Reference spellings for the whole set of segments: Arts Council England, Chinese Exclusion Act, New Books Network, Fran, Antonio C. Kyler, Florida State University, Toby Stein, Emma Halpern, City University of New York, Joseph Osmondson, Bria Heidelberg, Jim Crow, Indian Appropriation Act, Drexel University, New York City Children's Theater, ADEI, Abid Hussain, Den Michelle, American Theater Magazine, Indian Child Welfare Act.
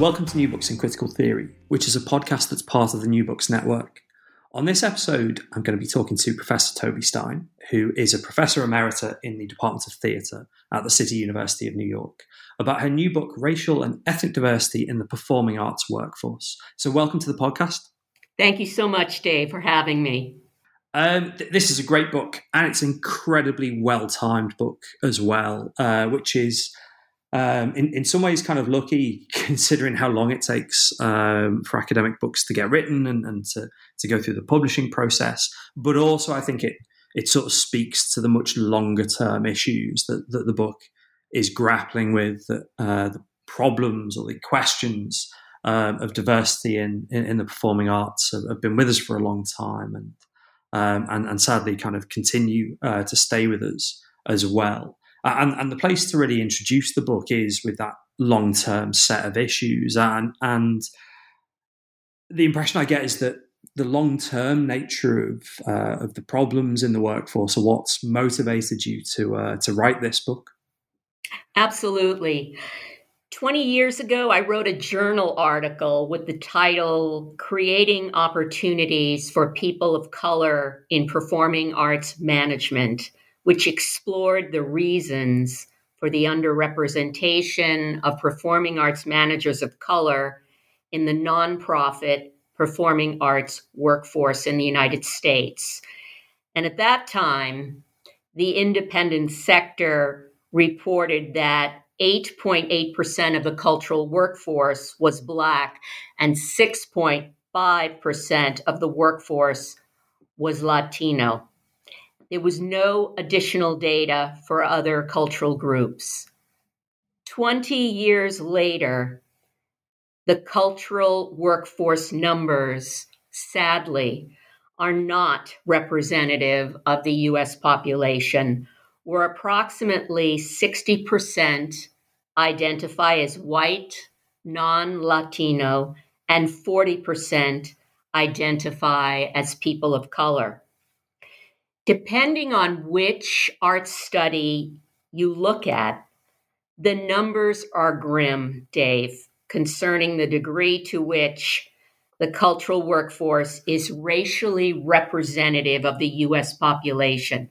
Welcome to New Books in Critical Theory, which is a podcast that's part of the New Books Network. On this episode, I'm going to be talking to Professor Toby Stein, who is a Professor Emerita in the Department of Theatre at the City University of New York, about her new book, Racial and Ethnic Diversity in the Performing Arts Workforce. So welcome to the podcast. Thank you so much, Dave, for having me. This is a great book, and it's an incredibly well-timed book as well, which is... in some ways kind of lucky considering how long it takes for academic books to get written and to go through the publishing process. But also I think it sort of speaks to the much longer term issues that the book is grappling with, the problems or the questions of diversity in the performing arts have been with us for a long time and sadly kind of continue to stay with us as well. And the place to really introduce the book is with that long-term set of issues. And the impression I get is that the long-term nature of the problems in the workforce are what's motivated you to write this book. Absolutely. 20 years ago, I wrote a journal article with the title Creating Opportunities for People of Color in Performing Arts Management, which explored the reasons for the underrepresentation of performing arts managers of color in the nonprofit performing arts workforce in the United States. And at that time, the independent sector reported that 8.8% of the cultural workforce was Black and 6.5% of the workforce was Latino. There was no additional data for other cultural groups. 20 years later, the cultural workforce numbers, sadly, are not representative of the U.S. population, where approximately 60% identify as white, non-Latino, and 40% identify as people of color. Depending on which art study you look at, the numbers are grim, Dave, concerning the degree to which the cultural workforce is racially representative of the U.S. population.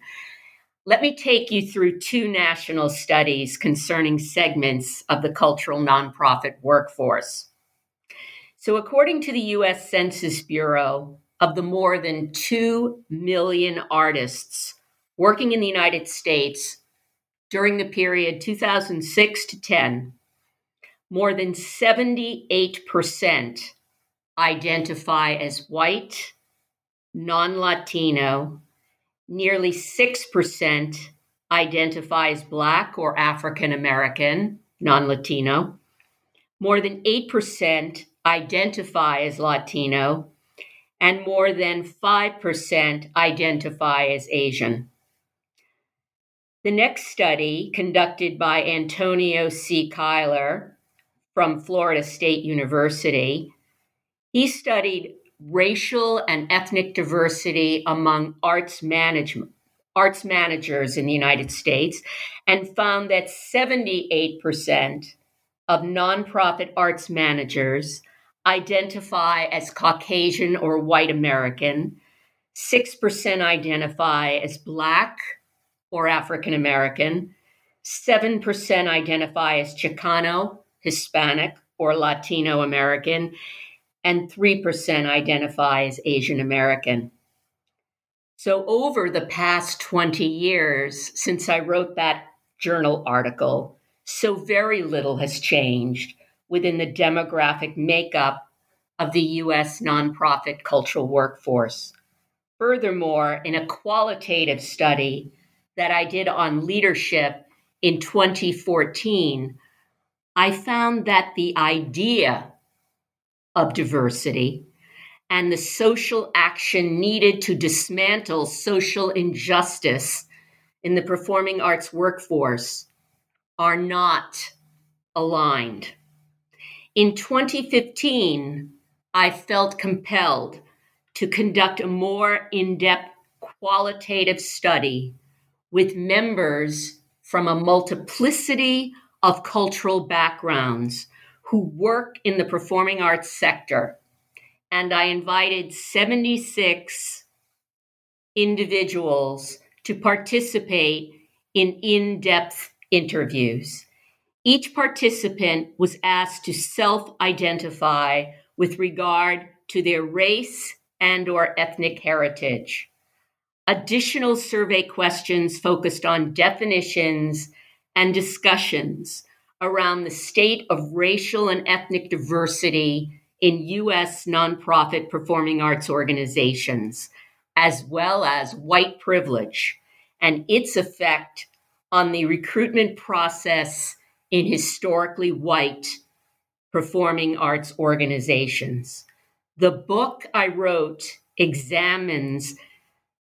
Let me take you through two national studies concerning segments of the cultural nonprofit workforce. So according to the U.S. Census Bureau, of the more than 2 million artists working in the United States during the period 2006 to 10, more than 78% identify as white, non-Latino, nearly 6% identify as Black or African American, non-Latino, more than 8% identify as Latino, and more than 5% identify as Asian. The next study, conducted by Antonio C. Kyler from Florida State University, he studied racial and ethnic diversity among arts managers in the United States and found that 78% of nonprofit arts managers identify as Caucasian or white American, 6% identify as Black or African American, 7% identify as Chicano, Hispanic, or Latino American, and 3% identify as Asian American. So over the past 20 years since I wrote that journal article, so very little has changed within the demographic makeup of the U.S. nonprofit cultural workforce. Furthermore, in a qualitative study that I did on leadership in 2014, I found that the idea of diversity and the social action needed to dismantle social injustice in the performing arts workforce are not aligned. In 2015, I felt compelled to conduct a more in-depth qualitative study with members from a multiplicity of cultural backgrounds who work in the performing arts sector. And I invited 76 individuals to participate in-depth interviews. Each participant was asked to self-identify with regard to their race and/or ethnic heritage. Additional survey questions focused on definitions and discussions around the state of racial and ethnic diversity in U.S. nonprofit performing arts organizations, as well as white privilege and its effect on the recruitment process in historically white performing arts organizations. The book I wrote examines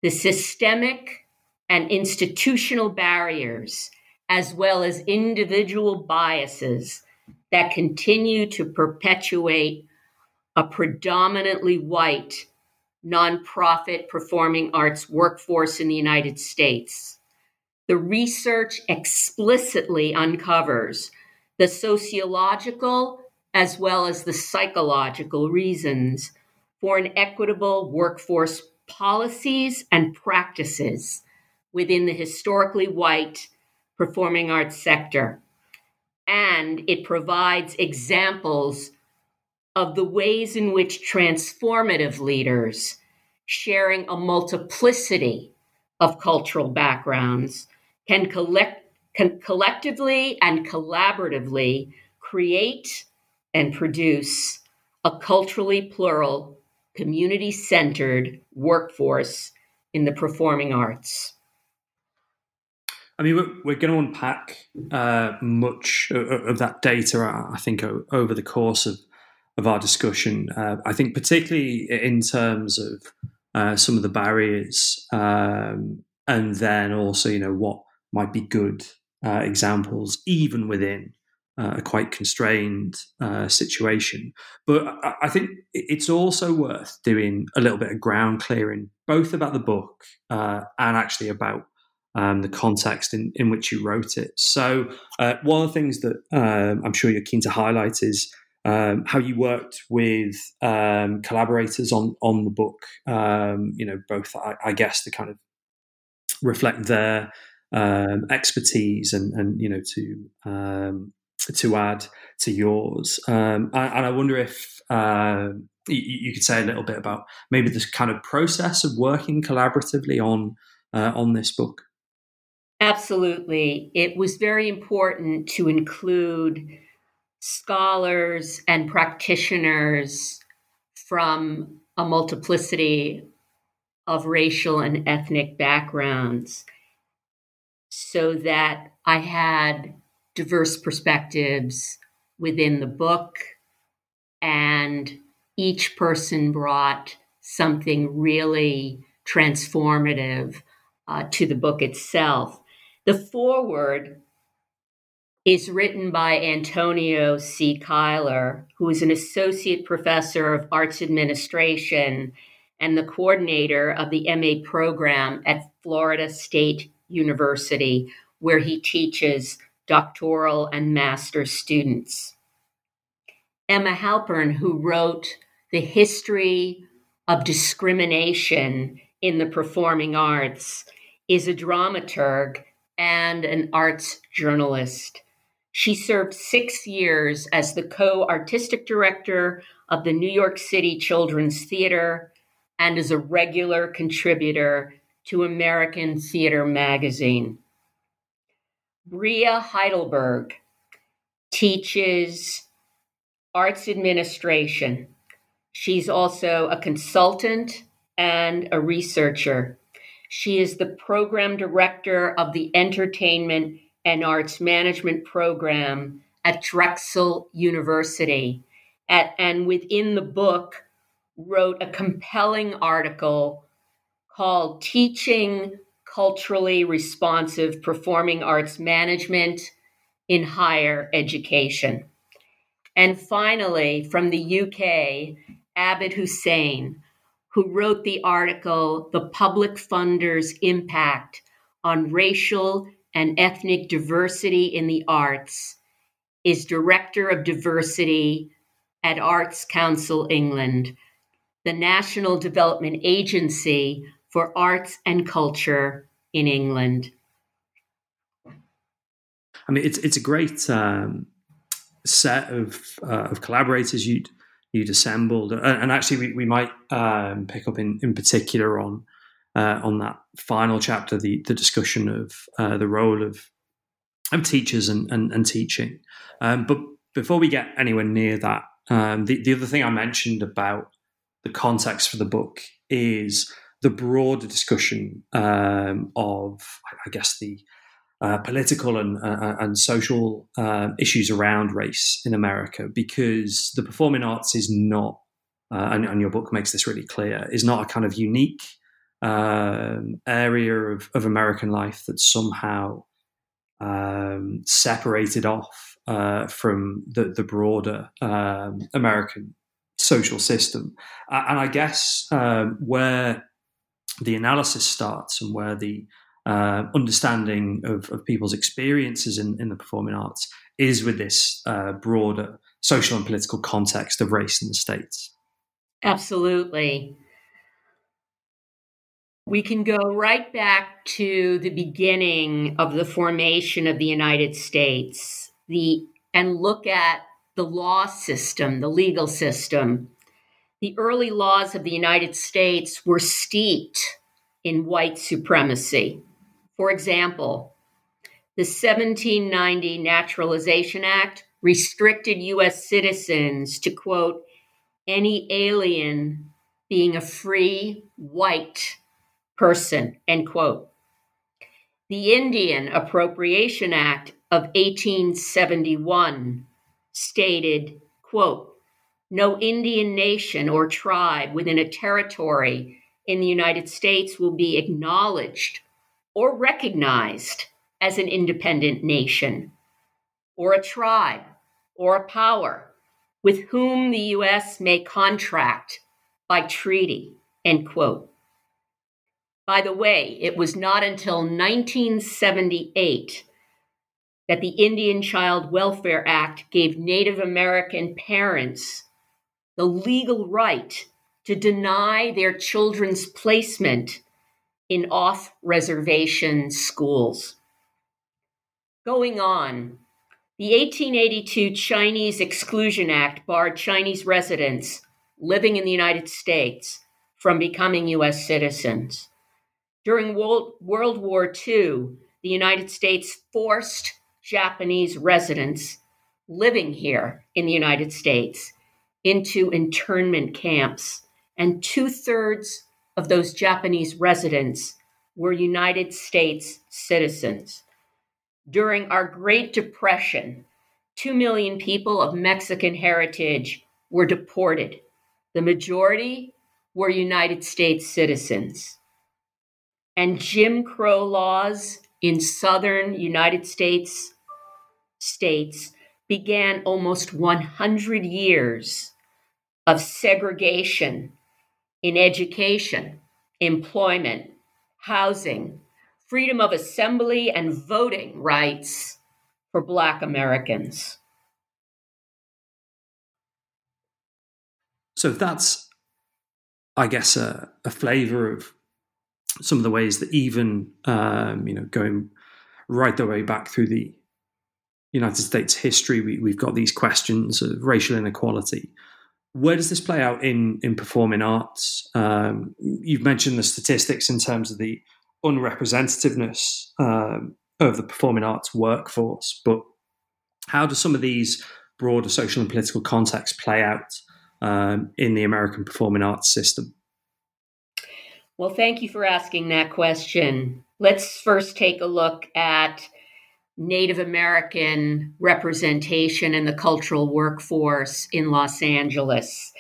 the systemic and institutional barriers, as well as individual biases that continue to perpetuate a predominantly white nonprofit performing arts workforce in the United States. The research explicitly uncovers the sociological as well as the psychological reasons for inequitable workforce policies and practices within the historically white performing arts sector. And it provides examples of the ways in which transformative leaders, sharing a multiplicity of cultural backgrounds, can collectively and collaboratively create and produce a culturally plural, community-centered workforce in the performing arts. I mean, we're going to unpack much of that data, I think, over the course of our discussion. I think particularly in terms of some of the barriers and then also, you know, what might be good examples, even within a quite constrained situation. But I think it's also worth doing a little bit of ground clearing, both about the book and actually about the context in which you wrote it. So one of the things that I'm sure you're keen to highlight is how you worked with collaborators on the book, you know, both, I guess, to kind of reflect their expertise and you know, to add to yours. And I wonder if you could say a little bit about maybe this kind of process of working collaboratively on this book. Absolutely. It was very important to include scholars and practitioners from a multiplicity of racial and ethnic backgrounds so that I had diverse perspectives within the book, and each person brought something really transformative to the book itself. The foreword is written by Antonio C. Kyler, who is an associate professor of arts administration and the coordinator of the MA program at Florida State University, where he teaches doctoral and master's students. Emma Halpern, who wrote The History of Discrimination in the Performing Arts, is a dramaturg and an arts journalist. She served 6 years as the co-artistic director of the New York City Children's Theater and is a regular contributor to American Theater Magazine. Bria Heidelberg teaches arts administration. She's also a consultant and a researcher. She is the program director of the Entertainment and Arts Management Program at Drexel University, and within the book wrote a compelling article called Teaching Culturally Responsive Performing Arts Management in Higher Education. And finally, from the UK, Abid Hussain, who wrote the article, The Public Funder's Impact on Racial and Ethnic Diversity in the Arts, is Director of Diversity at Arts Council England, the National Development Agency for Arts and Culture in England. I mean, it's a great set of collaborators you'd assembled, and actually we might pick up in particular on that final chapter, the discussion of the role of teachers and teaching. But before we get anywhere near that, the other thing I mentioned about the context for the book is the broader discussion of, I guess, the political and social issues around race in America, because the performing arts is not, and your book makes this really clear, is not a kind of unique area of American life that's somehow separated off from the broader American social system. And I guess where the analysis starts and where the understanding of people's experiences in the performing arts is with this broader social and political context of race in the States. Absolutely. We can go right back to the beginning of the formation of the United States and look at the law system, the legal system. The early laws of the United States were steeped in white supremacy. For example, the 1790 Naturalization Act restricted U.S. citizens to, quote, any alien being a free white person, end quote. The Indian Appropriation Act of 1871 stated, quote, no Indian nation or tribe within a territory in the United States will be acknowledged or recognized as an independent nation or a tribe or a power with whom the U.S. may contract by treaty, end quote. By the way, it was not until 1978 that the Indian Child Welfare Act gave Native American parents the legal right to deny their children's placement in off-reservation schools. Going on, the 1882 Chinese Exclusion Act barred Chinese residents living in the United States from becoming U.S. citizens. During World War II, the United States forced Japanese residents living here in the United States into internment camps, and 2/3 of those Japanese residents were United States citizens. During our Great Depression, 2 million people of Mexican heritage were deported. The majority were United States citizens. And Jim Crow laws in southern United States states began almost 100 years of segregation in education, employment, housing, freedom of assembly, and voting rights for Black Americans. So that's, I guess, a flavor of some of the ways that even, going right the way back through the United States history, we've got these questions of racial inequality. Where does this play out in performing arts? You've mentioned the statistics in terms of the unrepresentativeness of the performing arts workforce, but how do some of these broader social and political contexts play out in the American performing arts system? Well, thank you for asking that question. Let's first take a look at Native American representation in the cultural workforce in Los Angeles.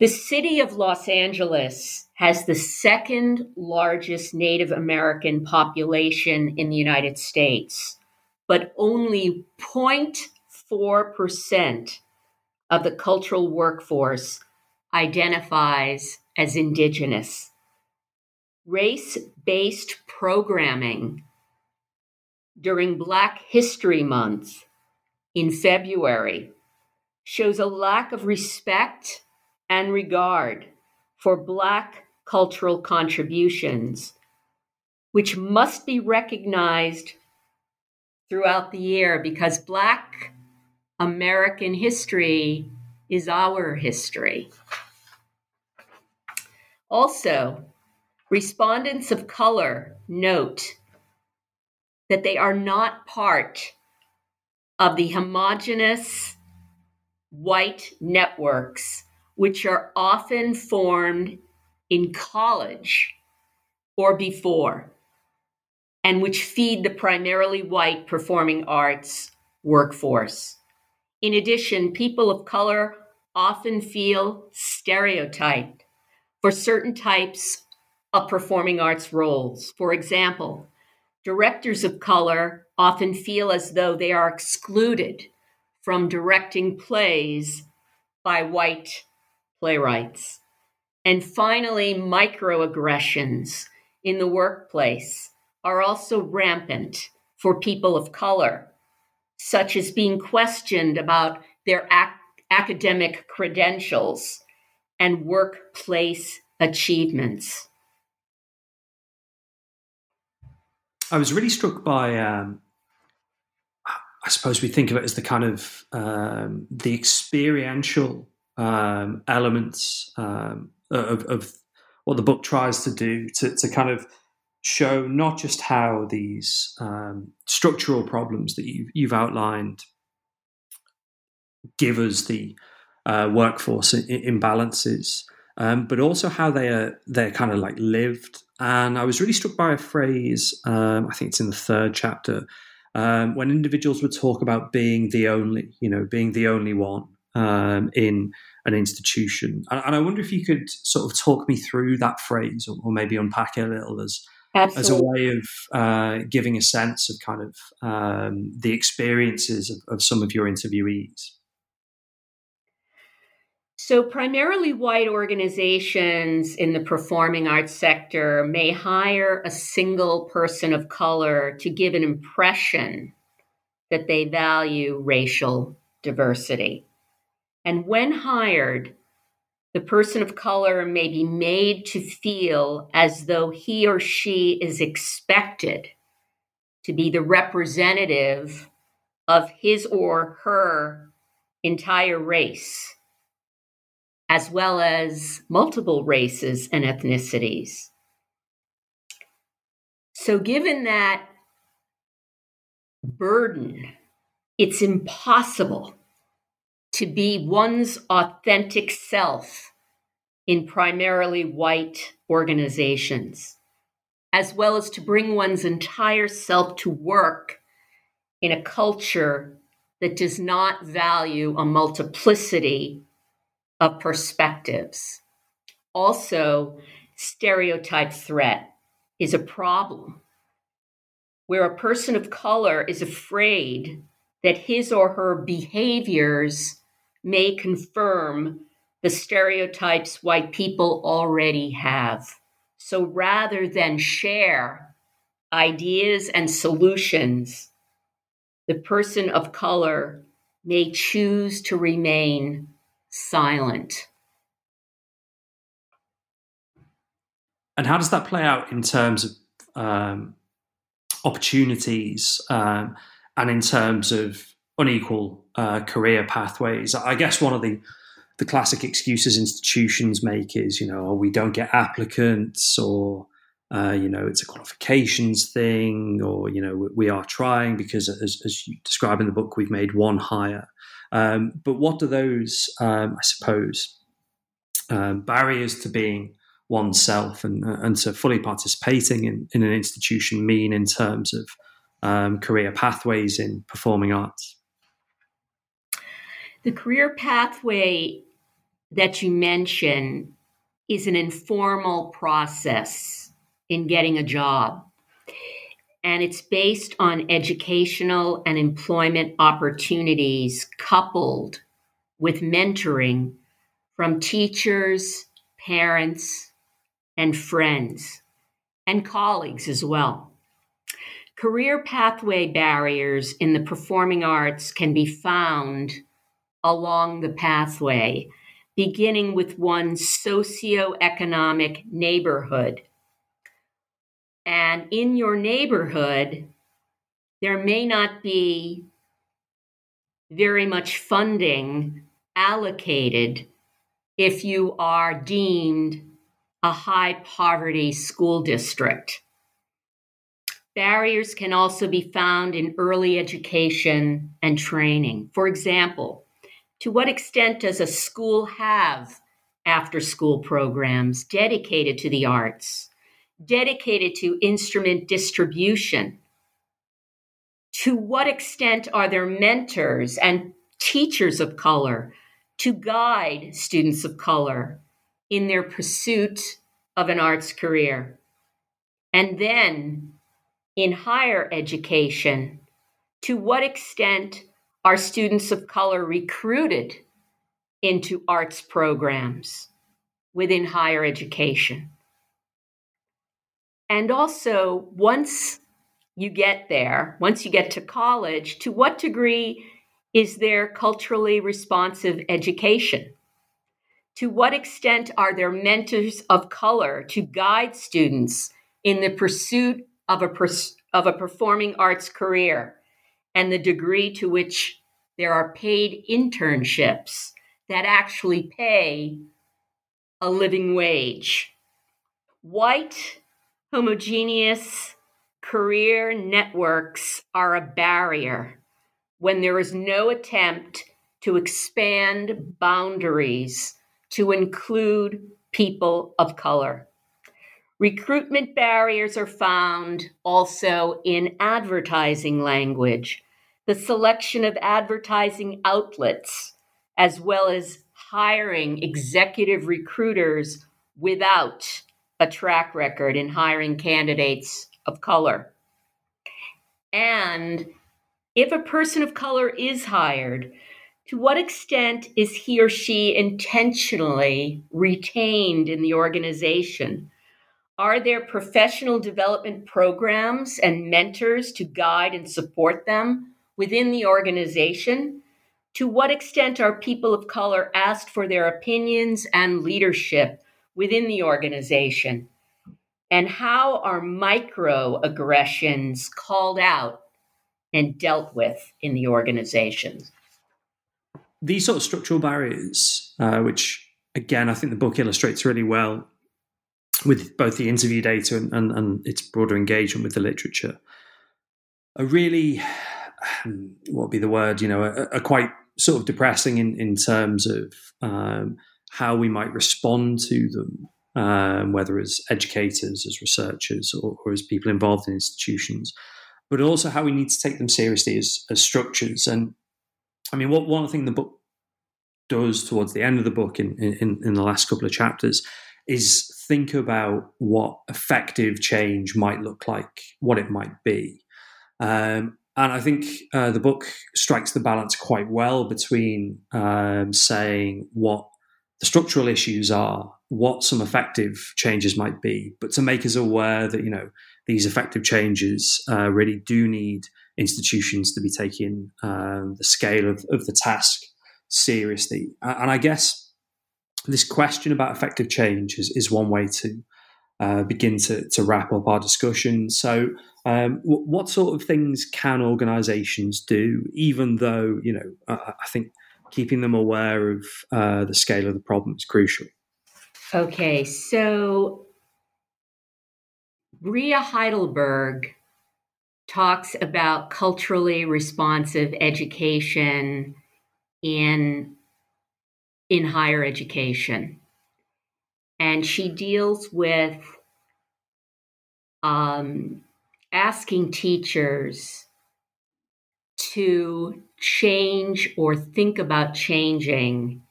The city of Los Angeles has the second largest Native American population in the United States, but only 0.4% of the cultural workforce identifies as indigenous. Race-based programming during Black History Month in February shows a lack of respect and regard for Black cultural contributions, which must be recognized throughout the year because Black American history is our history. Also, respondents of color note that they are not part of the homogeneous white networks which are often formed in college or before, and which feed the primarily white performing arts workforce. In addition, people of color often feel stereotyped for certain types of performing arts roles. For example, directors of color often feel as though they are excluded from directing plays by white playwrights. And finally, microaggressions in the workplace are also rampant for people of color, such as being questioned about their academic credentials and workplace achievements. I was really struck by, I suppose we think of it as the kind of the experiential elements of what the book tries to do to kind of show not just how these structural problems that you've outlined give us the workforce imbalances, but also how they're kind of like lived. And I was really struck by a phrase, I think it's in the third chapter, when individuals would talk about being the only one. In an institution. And I wonder if you could sort of talk me through that phrase or maybe unpack it a little as a way of giving a sense of kind of the experiences of some of your interviewees. So primarily white organizations in the performing arts sector may hire a single person of color to give an impression that they value racial diversity. And when hired, the person of color may be made to feel as though he or she is expected to be the representative of his or her entire race, as well as multiple races and ethnicities. So given that burden, it's impossible to be one's authentic self in primarily white organizations, as well as to bring one's entire self to work in a culture that does not value a multiplicity of perspectives. Also, stereotype threat is a problem where a person of color is afraid that his or her behaviors may confirm the stereotypes white people already have. So rather than share ideas and solutions, the person of color may choose to remain silent. And how does that play out in terms of opportunities and in terms of unequal career pathways? I guess one of the classic excuses institutions make is, we don't get applicants, or, it's a qualifications thing, or, we are trying because, as you describe in the book, we've made one hire. But what do those, barriers to being oneself and to fully participating in an institution mean in terms of career pathways in performing arts. The career pathway that you mention is an informal process in getting a job, and it's based on educational and employment opportunities coupled with mentoring from teachers, parents, and friends, and colleagues as well. Career pathway barriers in the performing arts can be found along the pathway, beginning with one's socioeconomic neighborhood. And in your neighborhood, there may not be very much funding allocated if you are deemed a high poverty school district. Barriers can also be found in early education and training. For example, to what extent does a school have after-school programs dedicated to the arts, dedicated to instrument distribution? To what extent are there mentors and teachers of color to guide students of color in their pursuit of an arts career? And then in higher education, to what extent are students of color recruited into arts programs within higher education? And also, once you get there, once you get to college, to what degree is there culturally responsive education? To what extent are there mentors of color to guide students in the pursuit of a performing arts career, and the degree to which there are paid internships that actually pay a living wage? White, homogeneous career networks are a barrier when there is no attempt to expand boundaries to include people of color. Recruitment barriers are found also in advertising language, the selection of advertising outlets, as well as hiring executive recruiters without a track record in hiring candidates of color. And if a person of color is hired, to what extent is he or she intentionally retained in the organization? Are there professional development programs and mentors to guide and support them within the organization? To what extent are people of color asked for their opinions and leadership within the organization? And how are microaggressions called out and dealt with in the organization? These sort of structural barriers, which again, I think the book illustrates really well with both the interview data and its broader engagement with the literature, are really, what would be the word, are quite sort of depressing in terms of how we might respond to them, whether as educators, as researchers, or as people involved in institutions, but also how we need to take them seriously as structures. And I mean, one thing the book does towards the end of the book in the last couple of chapters is think about what effective change might look like, what it might be. And I think the book strikes the balance quite well between saying what the structural issues are, what some effective changes might be, but to make us aware that, these effective changes really do need institutions to be taking the scale of the task seriously. And I guess this question about effective change is one way to begin to wrap up our discussion. So what sort of things can organizations do, even though, I think keeping them aware of the scale of the problem is crucial? Okay, so Bria Heidelberg talks about culturally responsive education in higher education. And she deals with asking teachers to change or think about changing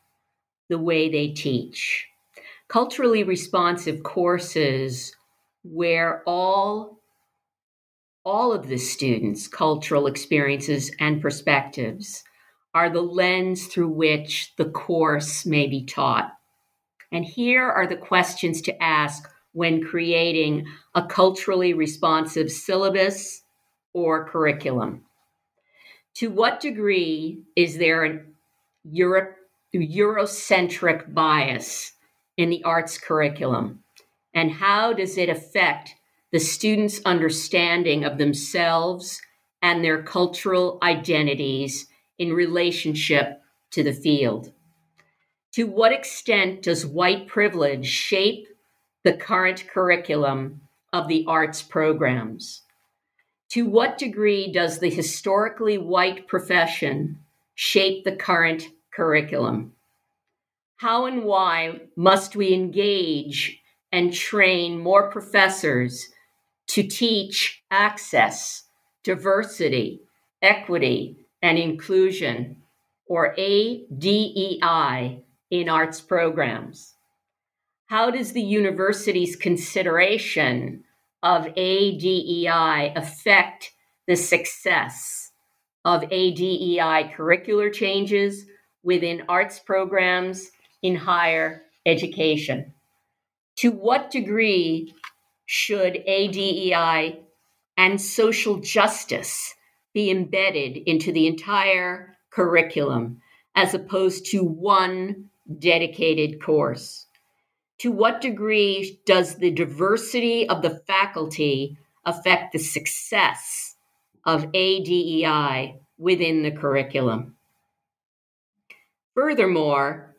the way they teach. Culturally responsive courses where all of the students' cultural experiences and perspectives are the lens through which the course may be taught. And here are the questions to ask when creating a culturally responsive syllabus or curriculum. To what degree is there a Eurocentric bias in the arts curriculum? And how does it affect the students' understanding of themselves and their cultural identities in relationship to the field? To what extent does white privilege shape the current curriculum of the arts programs? To what degree does the historically white profession shape the current curriculum? How and why must we engage and train more professors to teach access, diversity, equity, and inclusion, or ADEI, in arts programs? How does the university's consideration of ADEI affect the success of ADEI curricular changes within arts programs in higher education? To what degree should ADEI and social justice be embedded into the entire curriculum as opposed to one dedicated course? To what degree does the diversity of the faculty affect the success of ADEI within the curriculum? Furthermore,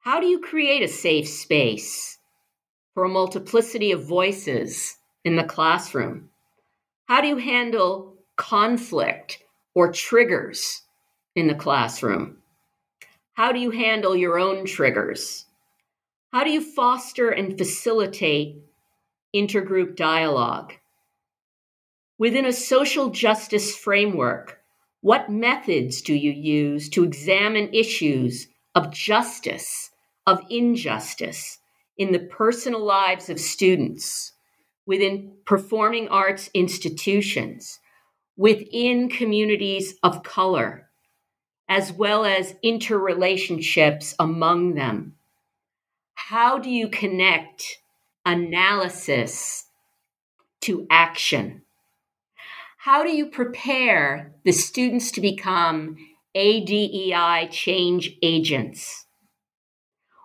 how do you create a safe space for a multiplicity of voices in the classroom? How do you handle conflict or triggers in the classroom? How do you handle your own triggers? How do you foster and facilitate intergroup dialogue? Within a social justice framework, what methods do you use to examine issues of justice, of injustice in the personal lives of students, within performing arts institutions, within communities of color, as well as interrelationships among them? How do you connect analysis to action? How do you prepare the students to become ADEI change agents?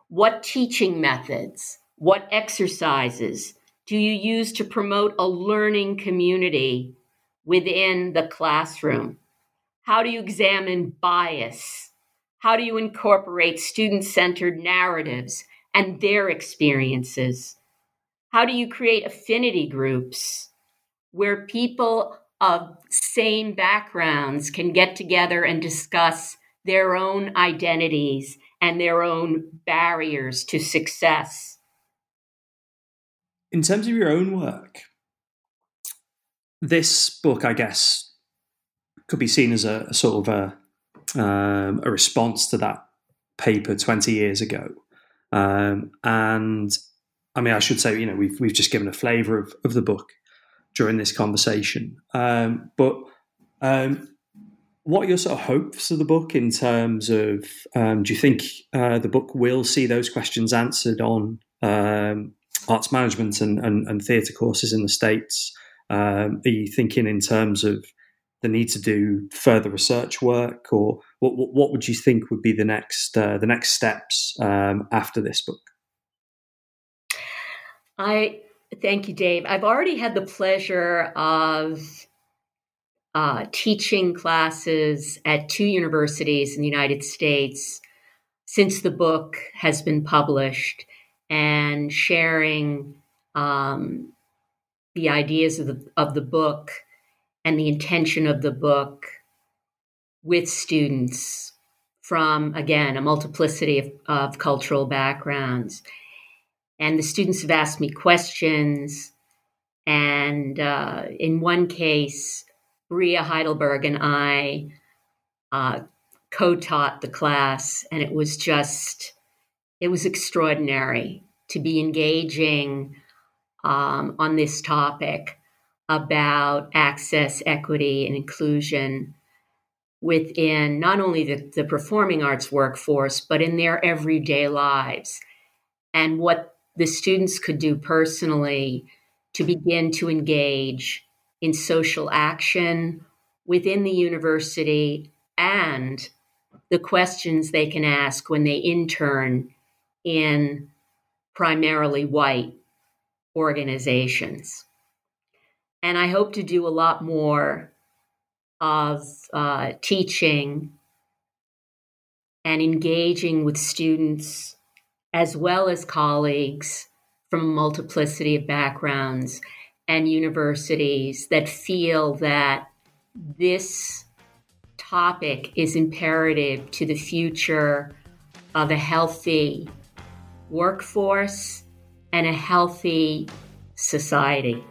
What teaching methods, what exercises do you use to promote a learning community within the classroom? How do you examine bias? How do you incorporate student-centered narratives and their experiences? How do you create affinity groups where people of same backgrounds can get together and discuss their own identities and their own barriers to success? In terms of your own work, this book, I guess, could be seen as a sort of a response to that paper 20 years ago. And I mean, I should say, you know, we've just given a flavour of the book during this conversation. But what are your sort of hopes of the book in terms of, do you think the book will see those questions answered on arts management and theatre courses in the States? Are you thinking in terms of the need to do further research work, or what would you think would be the next steps after this book? Thank you, Dave. I've already had the pleasure of teaching classes at two universities in the United States since the book has been published, and sharing the ideas of the book and the intention of the book with students from, again, a multiplicity of cultural backgrounds. And the students have asked me questions, And in one case, Bria Heidelberg and I co-taught the class, and it was extraordinary to be engaging on this topic about access, equity, and inclusion within not only the performing arts workforce, but in their everyday lives, and what the students could do personally to begin to engage in social action within the university and the questions they can ask when they intern in primarily white organizations. And I hope to do a lot more of teaching and engaging with students as well as colleagues from a multiplicity of backgrounds and universities that feel that this topic is imperative to the future of a healthy workforce and a healthy society.